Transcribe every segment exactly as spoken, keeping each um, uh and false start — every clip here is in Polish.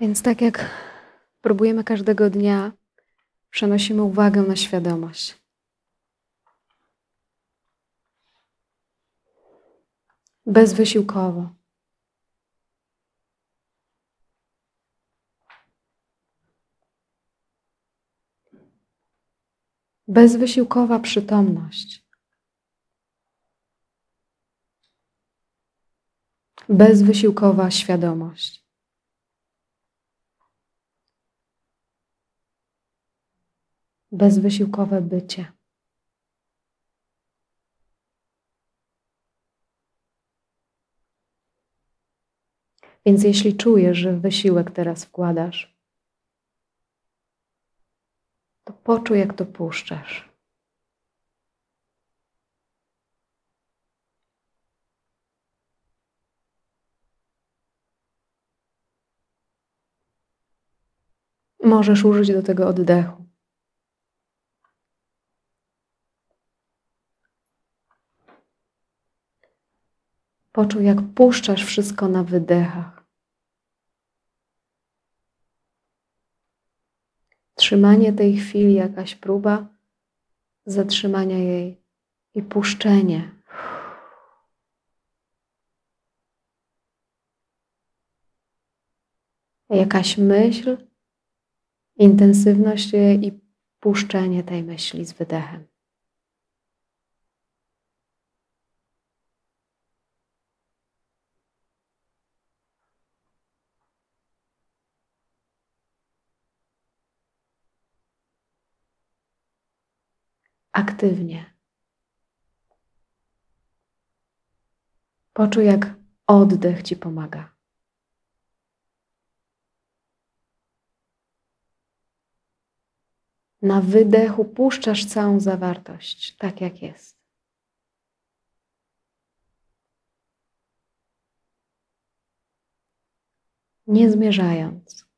Więc tak jak próbujemy każdego dnia, przenosimy uwagę na świadomość. Bezwysiłkowo. Bezwysiłkowa przytomność. Bezwysiłkowa świadomość. Bezwysiłkowe bycie. Więc jeśli czujesz, że wysiłek teraz wkładasz, to poczuj, jak to puszczasz. Możesz użyć do tego oddechu. Poczuj, jak puszczasz wszystko na wydechach. Trzymanie tej chwili, jakaś próba zatrzymania jej i puszczenie. Jakaś myśl, intensywność jej i puszczenie tej myśli z wydechem. Aktywnie. Poczuj, jak oddech ci pomaga. Na wydechu puszczasz całą zawartość, tak jak jest. Nie zmierzając.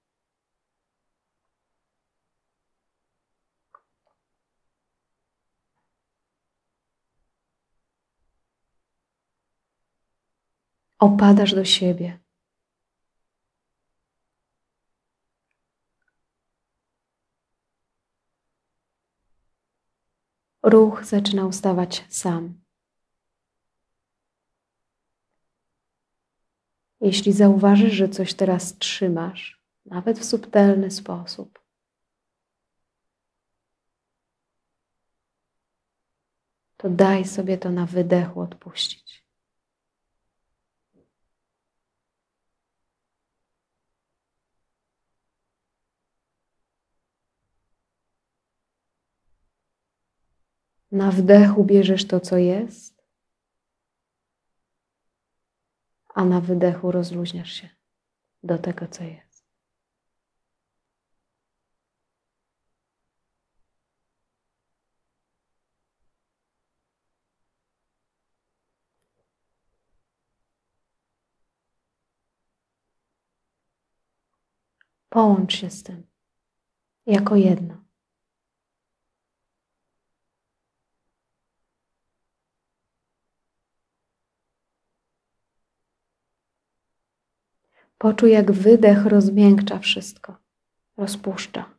Opadasz do siebie. Ruch zaczyna ustawać sam. Jeśli zauważysz, że coś teraz trzymasz, nawet w subtelny sposób, to daj sobie to na wydechu odpuścić. Na wdechu bierzesz to, co jest, a na wydechu rozluźniasz się do tego, co jest. Połącz się z tym jako jedno. Poczuj, jak wydech rozmiękcza wszystko, rozpuszcza.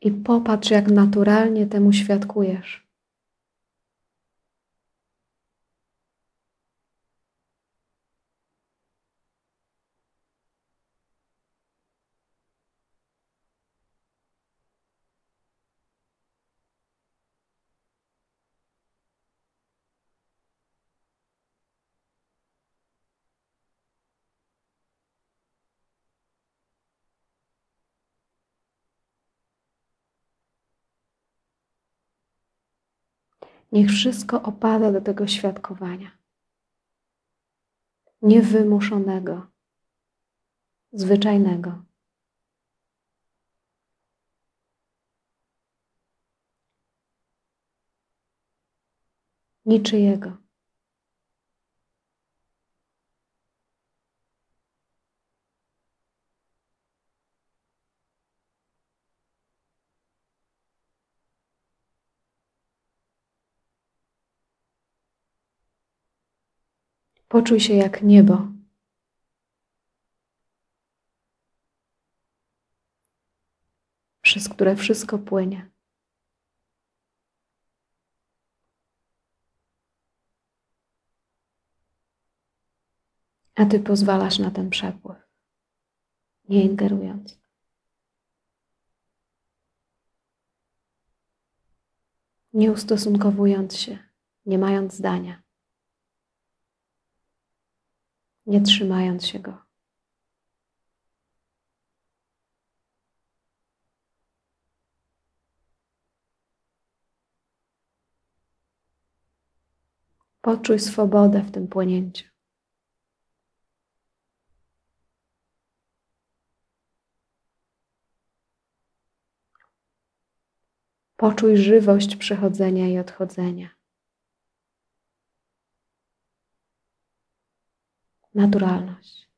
I popatrz, jak naturalnie temu świadkujesz. Niech wszystko opada do tego świadkowania, niewymuszonego, zwyczajnego. Niczyjego. Poczuj się jak niebo. Przez które wszystko płynie. A ty pozwalasz na ten przepływ, nie ingerując. Nie ustosunkowując się, nie mając zdania. Nie trzymając się go. Poczuj swobodę w tym płynięciu. Poczuj żywość przychodzenia i odchodzenia. Naturalność.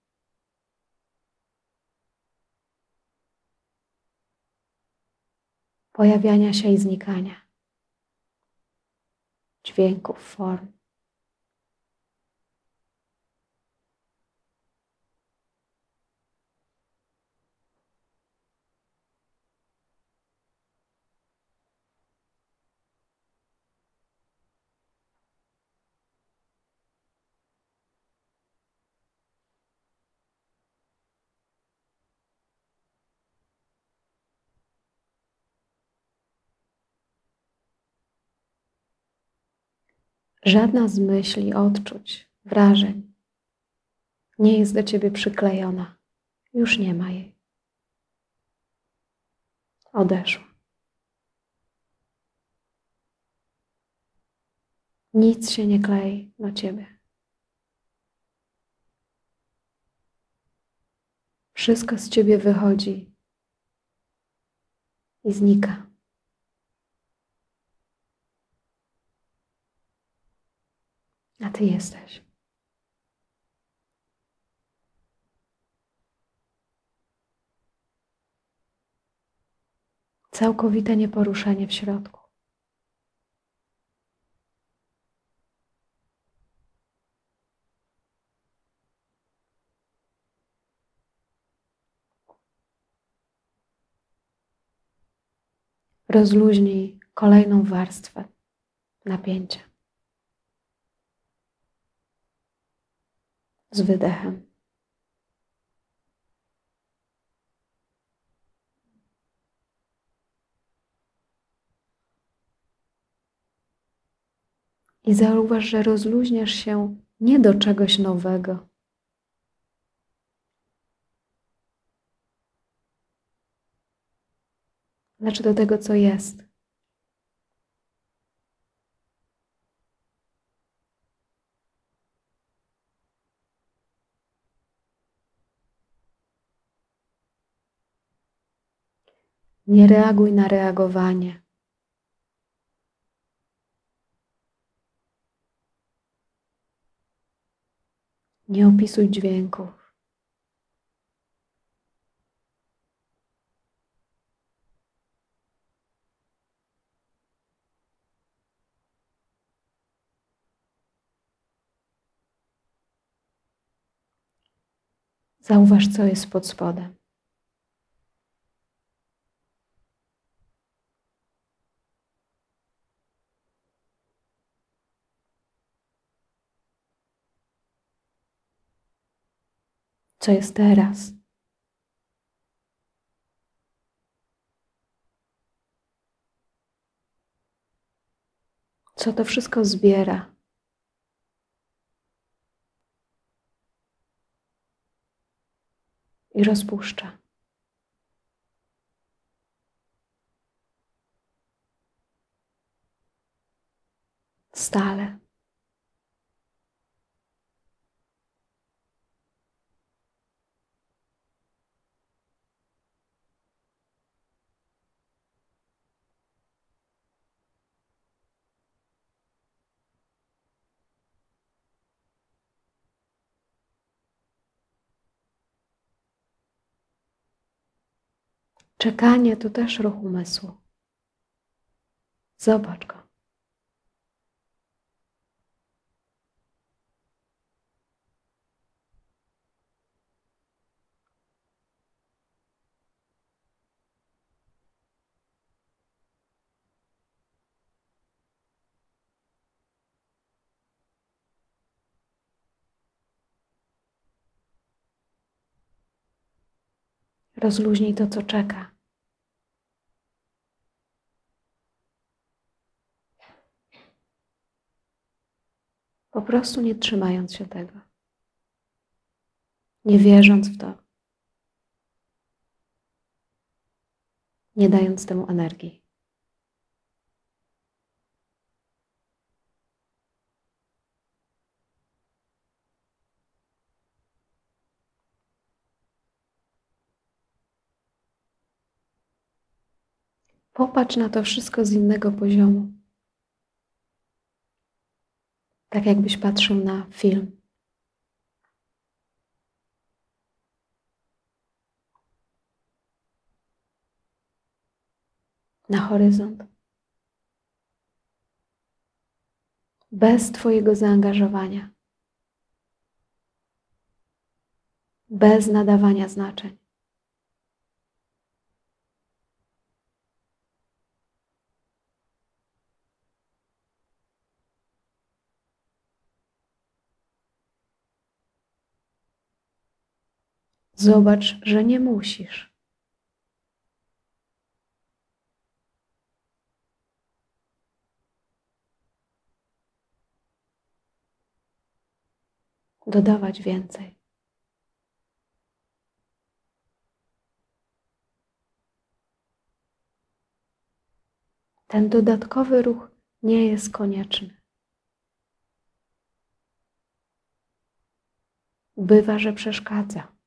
Pojawiania się i znikania. Dźwięków, form. Żadna z myśli, odczuć, wrażeń nie jest do ciebie przyklejona. Już nie ma jej. Odeszła. Nic się nie klei do ciebie. Wszystko z ciebie wychodzi i znika. A ty jesteś. Całkowite nieporuszenie w środku. Rozluźnij kolejną warstwę napięcia. Z wydechem. I zauważ, że rozluźniasz się nie do czegoś nowego. Znaczy do tego, co jest. Nie reaguj na reagowanie. Nie opisuj dźwięków. Zauważ, co jest pod spodem. Co jest teraz? Co to wszystko zbiera? I rozpuszcza. Stale. Czekanie to też ruch umysłu. Zobacz go. Rozluźnij to, co czeka. Po prostu nie trzymając się tego. Nie wierząc w to. Nie dając temu energii. Popatrz na to wszystko z innego poziomu. Tak jakbyś patrzył na film. Na horyzont. Bez twojego zaangażowania. Bez nadawania znaczeń. Zobacz, że nie musisz. Dodawać więcej. Ten dodatkowy ruch nie jest konieczny. Bywa, że przeszkadza.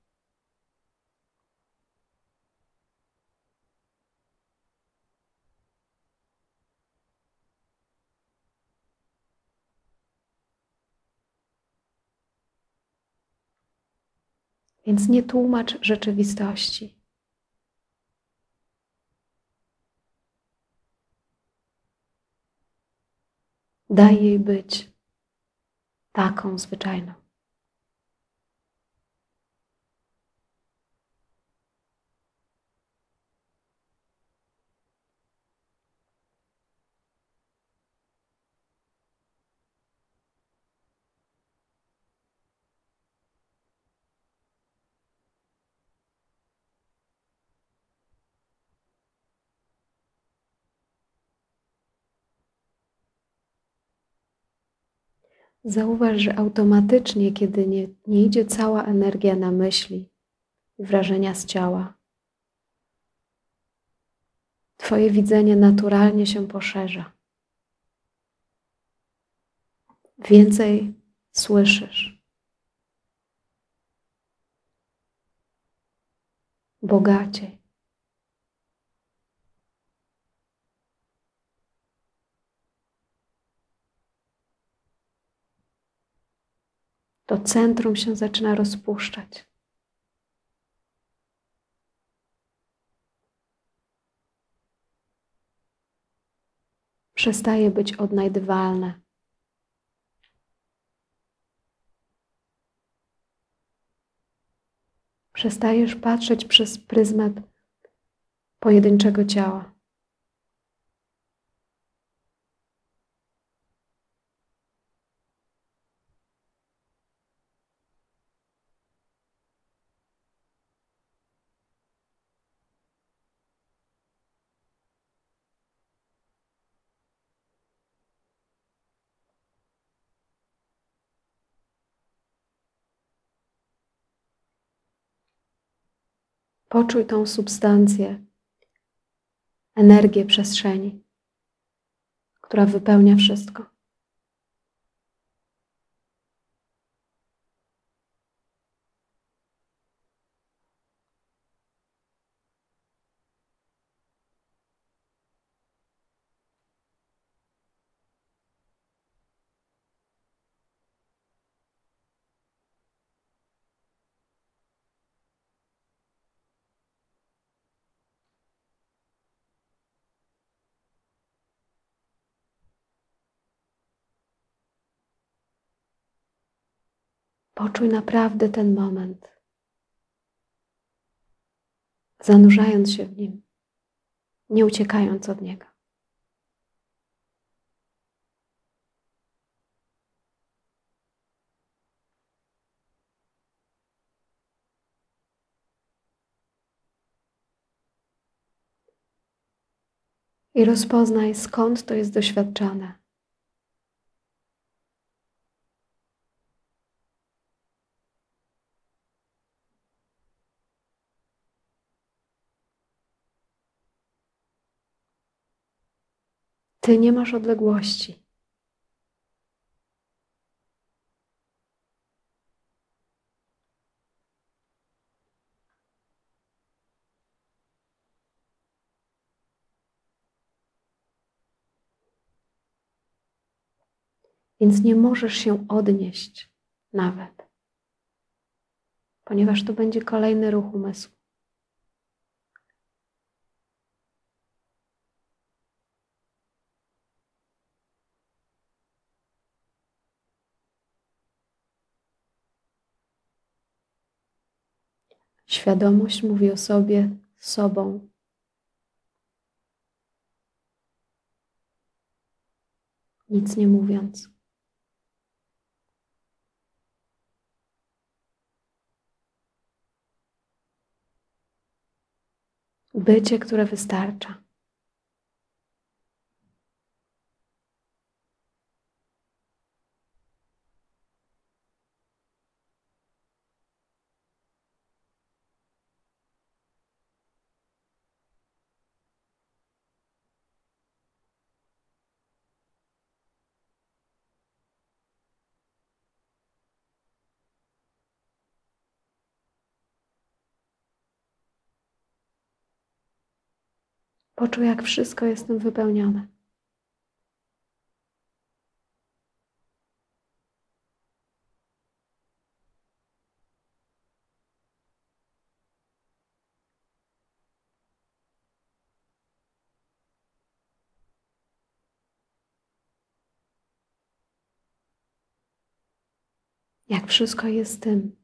Więc nie tłumacz rzeczywistości. Daj jej być taką zwyczajną. Zauważ, że automatycznie, kiedy nie, nie idzie cała energia na myśli i wrażenia z ciała, twoje widzenie naturalnie się poszerza. Więcej słyszysz. Bogaciej. To centrum się zaczyna rozpuszczać. Przestaje być odnajdywalne. Przestajesz patrzeć przez pryzmat pojedynczego ciała. Poczuj tą substancję, energię przestrzeni, która wypełnia wszystko. Poczuj naprawdę ten moment, zanurzając się w nim, nie uciekając od niego. i rozpoznaj, skąd to jest doświadczane. Ty nie masz odległości. Więc nie możesz się odnieść nawet, ponieważ to będzie kolejny ruch umysłu. Świadomość mówi o sobie, sobą. Nic nie mówiąc. Bycie, które wystarcza. Poczuj, jak wszystko jest tym wypełnione. Jak wszystko jest tym.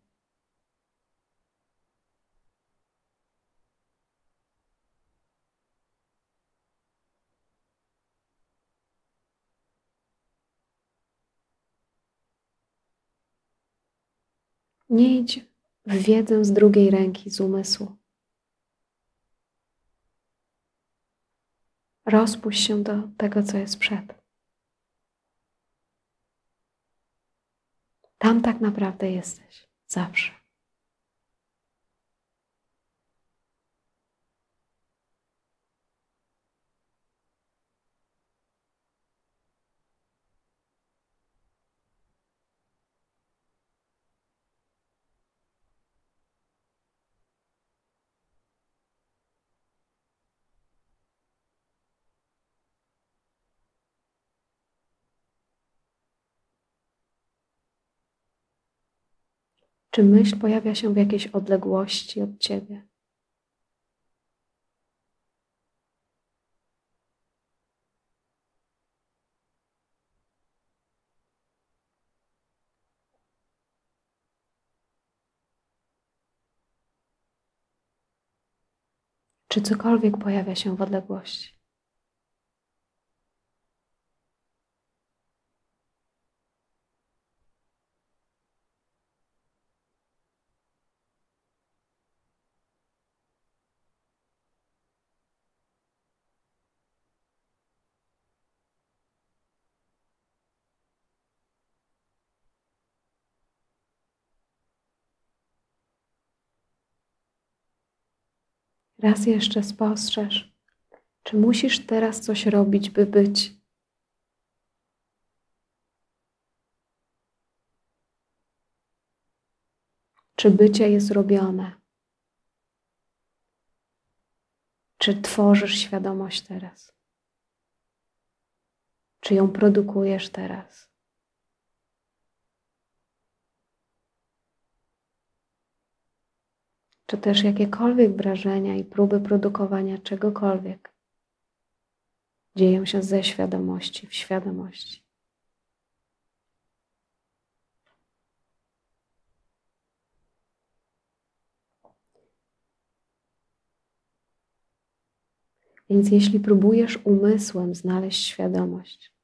Nie idź w wiedzę z drugiej ręki, z umysłu. Rozpuść się do tego, co jest przed. Tam tak naprawdę jesteś, zawsze. Czy myśl pojawia się w jakiejś odległości od Ciebie? Czy cokolwiek pojawia się w odległości? Raz jeszcze spostrzeż, czy musisz teraz coś robić, by być. Czy bycie jest robione? Czy tworzysz świadomość teraz? Czy ją produkujesz teraz? Czy też jakiekolwiek wrażenia i próby produkowania czegokolwiek dzieją się ze świadomości w świadomości. Więc jeśli próbujesz umysłem znaleźć świadomość,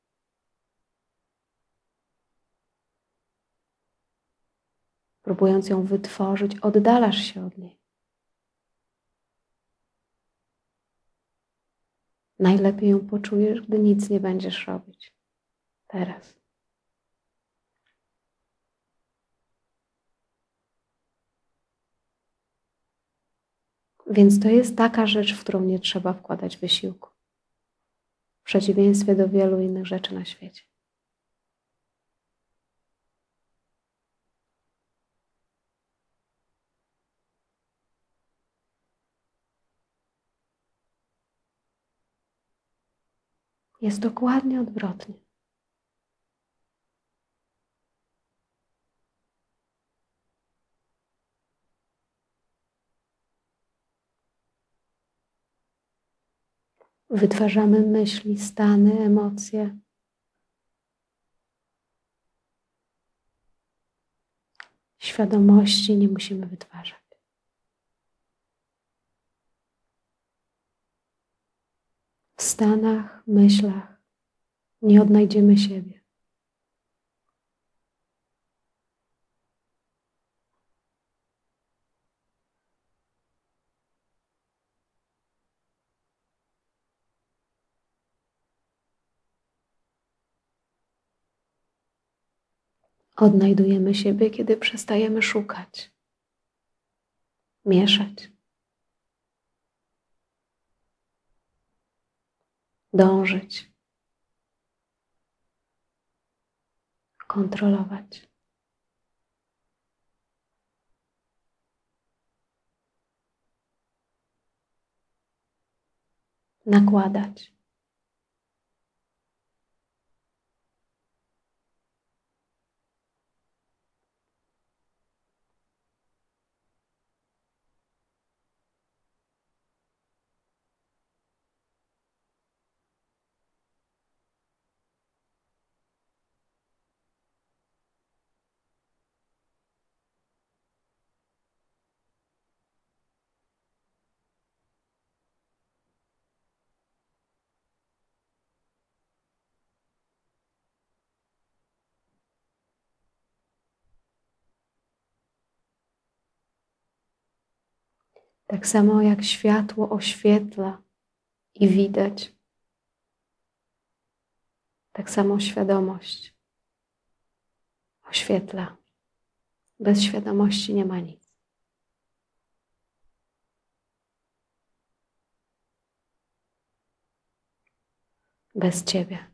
próbując ją wytworzyć, oddalasz się od niej. Najlepiej ją poczujesz, gdy nic nie będziesz robić. Teraz. Więc to jest taka rzecz, w którą nie trzeba wkładać wysiłku. W przeciwieństwie do wielu innych rzeczy na świecie. Jest dokładnie odwrotnie. Wytwarzamy myśli, stany, emocje. Świadomości nie musimy wytwarzać. W stanach, myślach nie odnajdziemy siebie. Odnajdujemy siebie, kiedy przestajemy szukać, mieszać, dążyć, kontrolować. Nakładać. Tak samo jak światło oświetla i widać, tak samo świadomość oświetla. Bez świadomości nie ma nic. Bez Ciebie.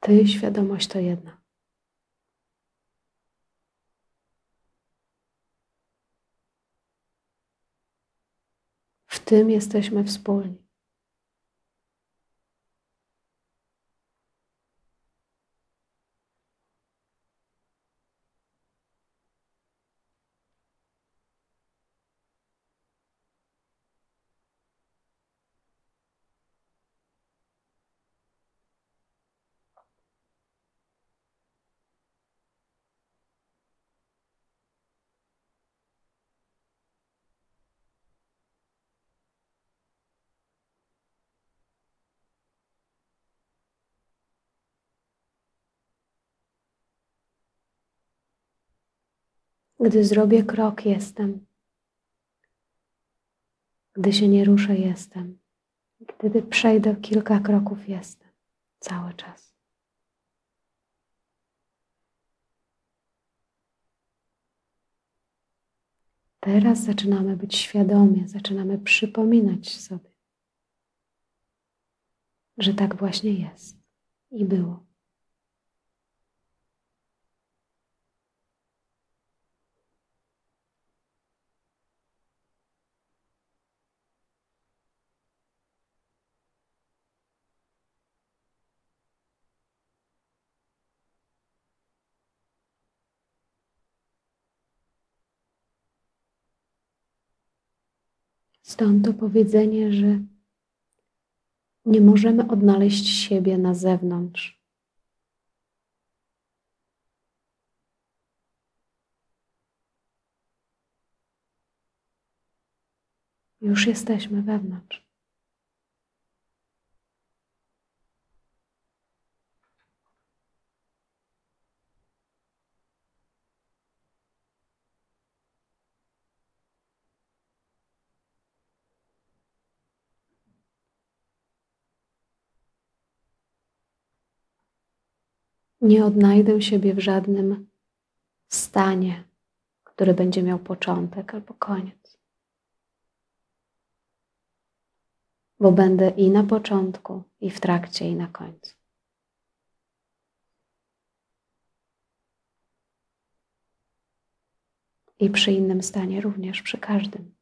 Ty, świadomość to jedna. W tym jesteśmy wspólni. Gdy zrobię krok, jestem. Gdy się nie ruszę, jestem. Gdy przejdę kilka kroków, jestem. Cały czas. Teraz zaczynamy być świadomi, zaczynamy przypominać sobie, że tak właśnie jest i było. Stąd to powiedzenie, że nie możemy odnaleźć siebie na zewnątrz. Już jesteśmy wewnątrz. Nie odnajdę siebie w żadnym stanie, który będzie miał początek albo koniec. Bo będę i na początku, i w trakcie, i na końcu. I przy innym stanie również, przy każdym.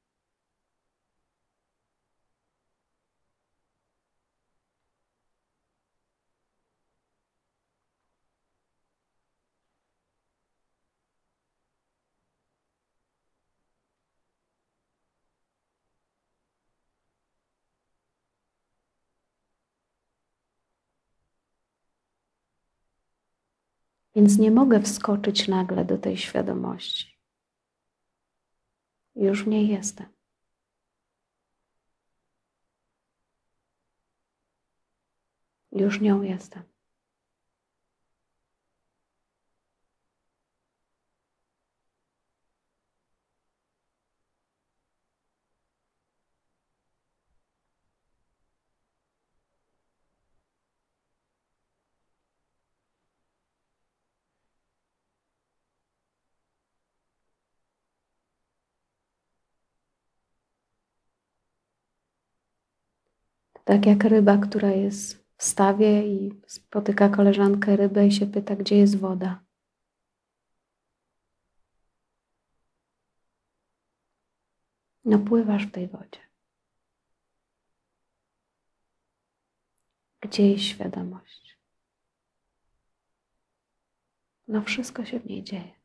Więc nie mogę wskoczyć nagle do tej świadomości. Już w niej jestem. Już nią jestem. Tak jak ryba, która jest w stawie i spotyka koleżankę rybę i się pyta, gdzie jest woda. No pływasz w tej wodzie. Gdzie jest świadomość? No wszystko się w niej dzieje.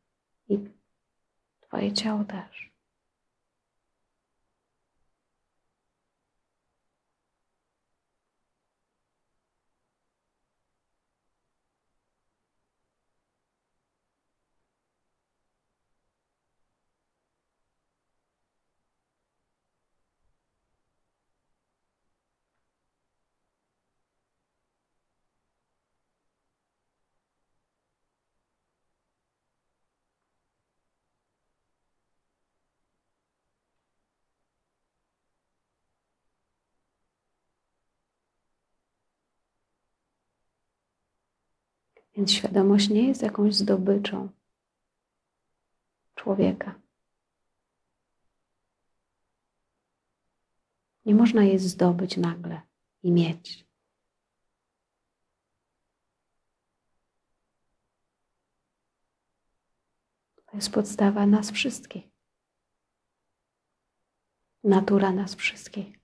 I twoje ciało też. Więc świadomość nie jest jakąś zdobyczą człowieka. Nie można jej zdobyć nagle i mieć. To jest podstawa nas wszystkich. Natura nas wszystkich.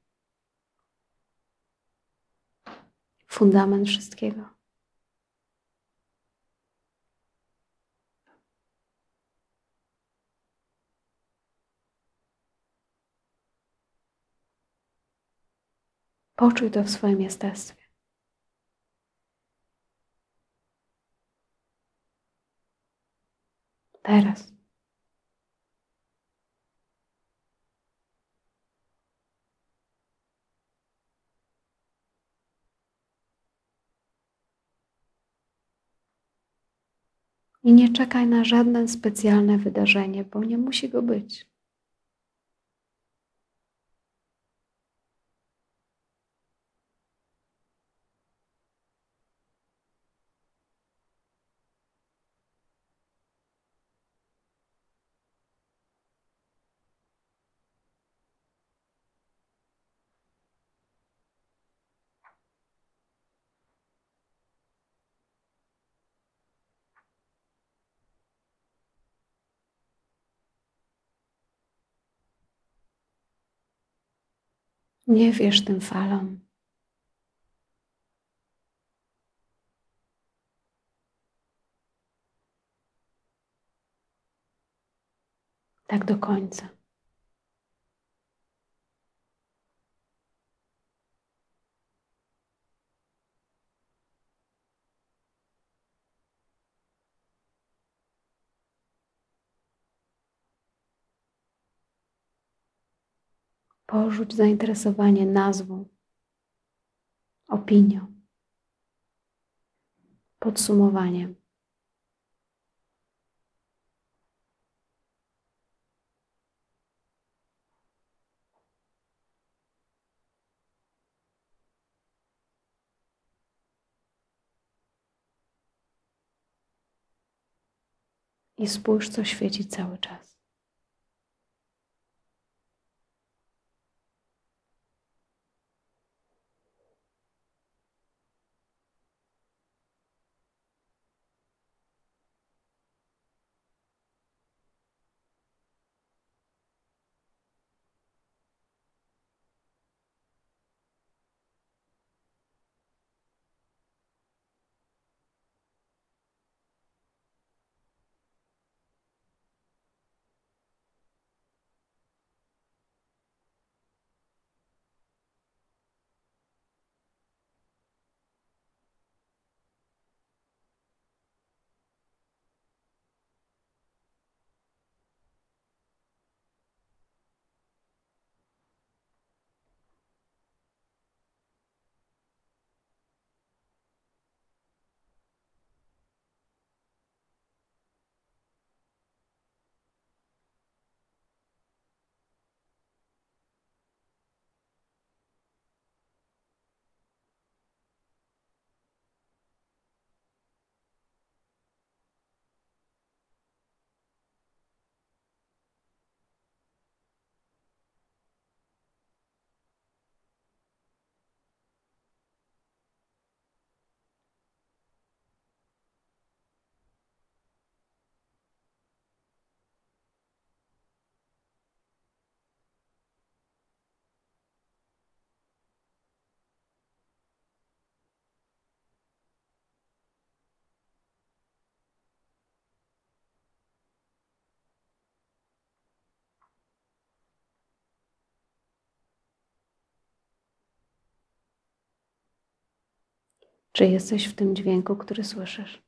Fundament wszystkiego. Poczuj to w swoim jestestwie. Teraz. I nie czekaj na żadne specjalne wydarzenie, bo nie musi go być. Nie wierz tym falom. Tak do końca. Porzuć zainteresowanie nazwą, opinią, podsumowaniem. i spójrz, co świeci cały czas. Czy jesteś w tym dźwięku, który słyszysz?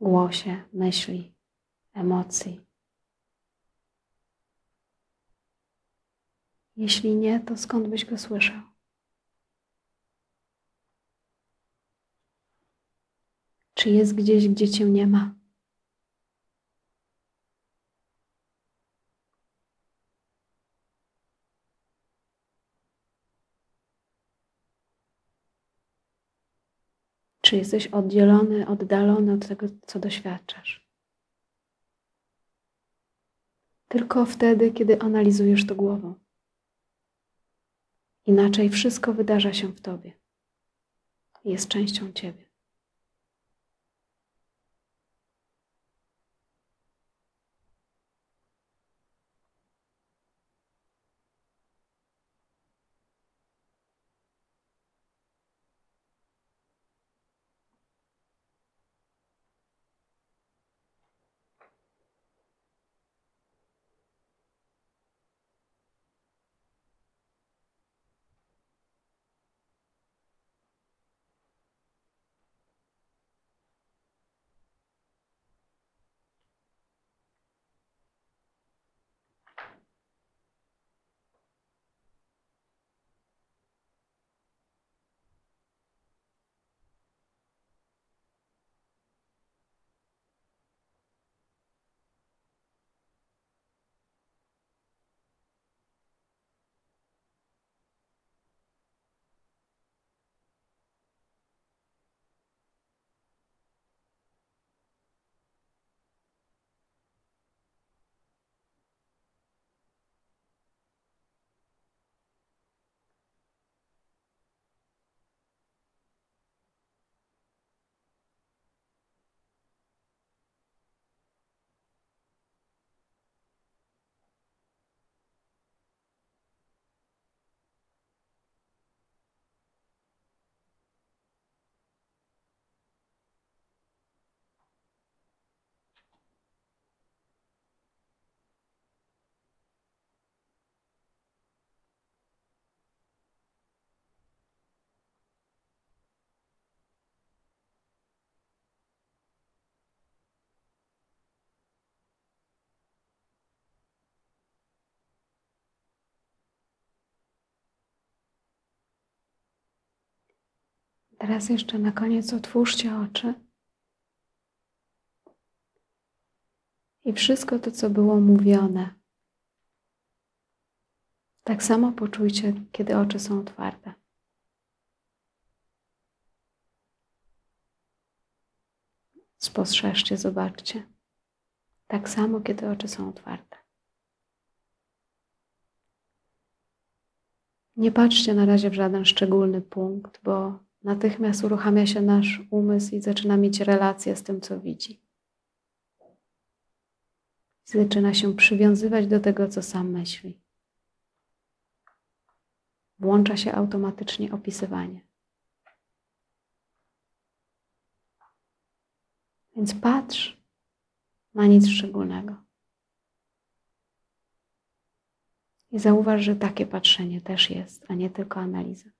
Głosie, myśli, emocji. Jeśli nie, to skąd byś go słyszał? Czy jest gdzieś, gdzie cię nie ma? Czy jesteś oddzielony, oddalony od tego, co doświadczasz? Tylko wtedy, kiedy analizujesz to głową. Inaczej wszystko wydarza się w tobie. Jest częścią ciebie. Teraz jeszcze na koniec otwórzcie oczy i wszystko to, co było mówione, tak samo poczujcie, kiedy oczy są otwarte. spostrzeżcie, zobaczcie. Tak samo, kiedy oczy są otwarte. Nie patrzcie na razie w żaden szczególny punkt, bo natychmiast uruchamia się nasz umysł i zaczyna mieć relację z tym, co widzi. Zaczyna się przywiązywać do tego, co sam myśli. Włącza się automatycznie opisywanie. Więc patrz na nic szczególnego. I zauważ, że takie patrzenie też jest, a nie tylko analiza.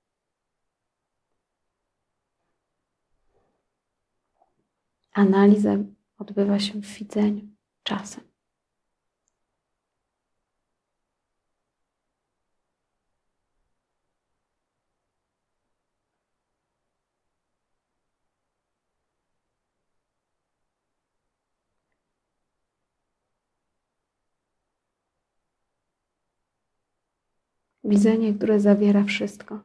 Analiza odbywa się w widzeniu, czasem. Widzenie, które zawiera wszystko.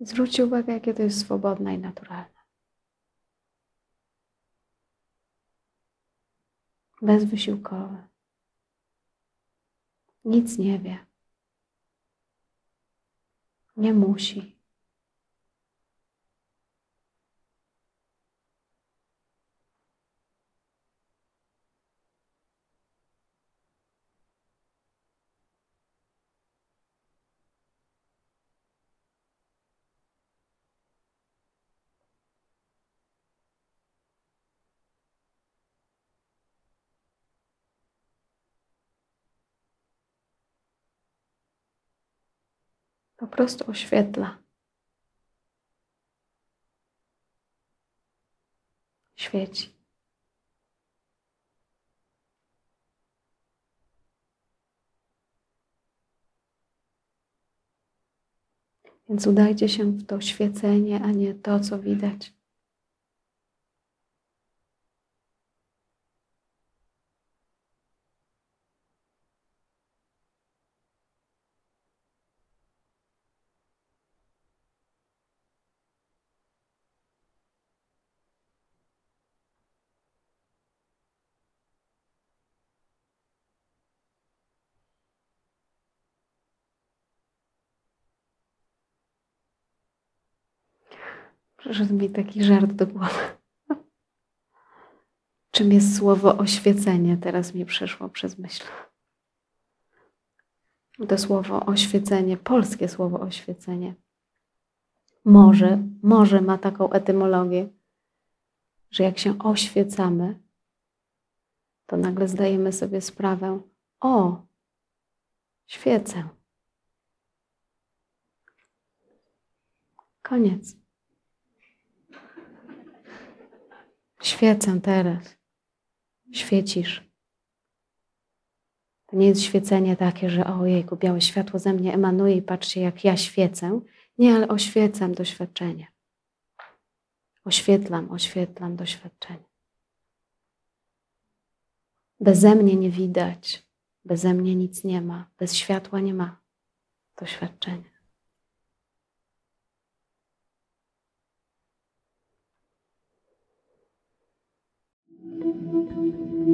Zwróć uwagę, jakie to jest swobodne i naturalne. Bezwysiłkowe. Nic nie wie. Nie musi. Po prostu oświetla. Świeci. Więc udajcie się w to świecenie, a nie to, co widać. Przyszedł mi taki żart do głowy. Czym jest słowo oświecenie? Teraz mi przyszło przez myśl. To słowo oświecenie, polskie słowo oświecenie. Może, może ma taką etymologię, że jak się oświecamy, to nagle zdajemy sobie sprawę, o, świecę. Koniec. Świecę teraz. Świecisz. To nie jest świecenie takie, że ojejku, białe światło ze mnie emanuje i patrzcie, jak ja świecę. Nie, ale oświecam doświadczenie. Oświetlam, oświetlam doświadczenie. Beze mnie nie widać. Beze mnie nic nie ma. Bez światła nie ma doświadczenia. Thank you.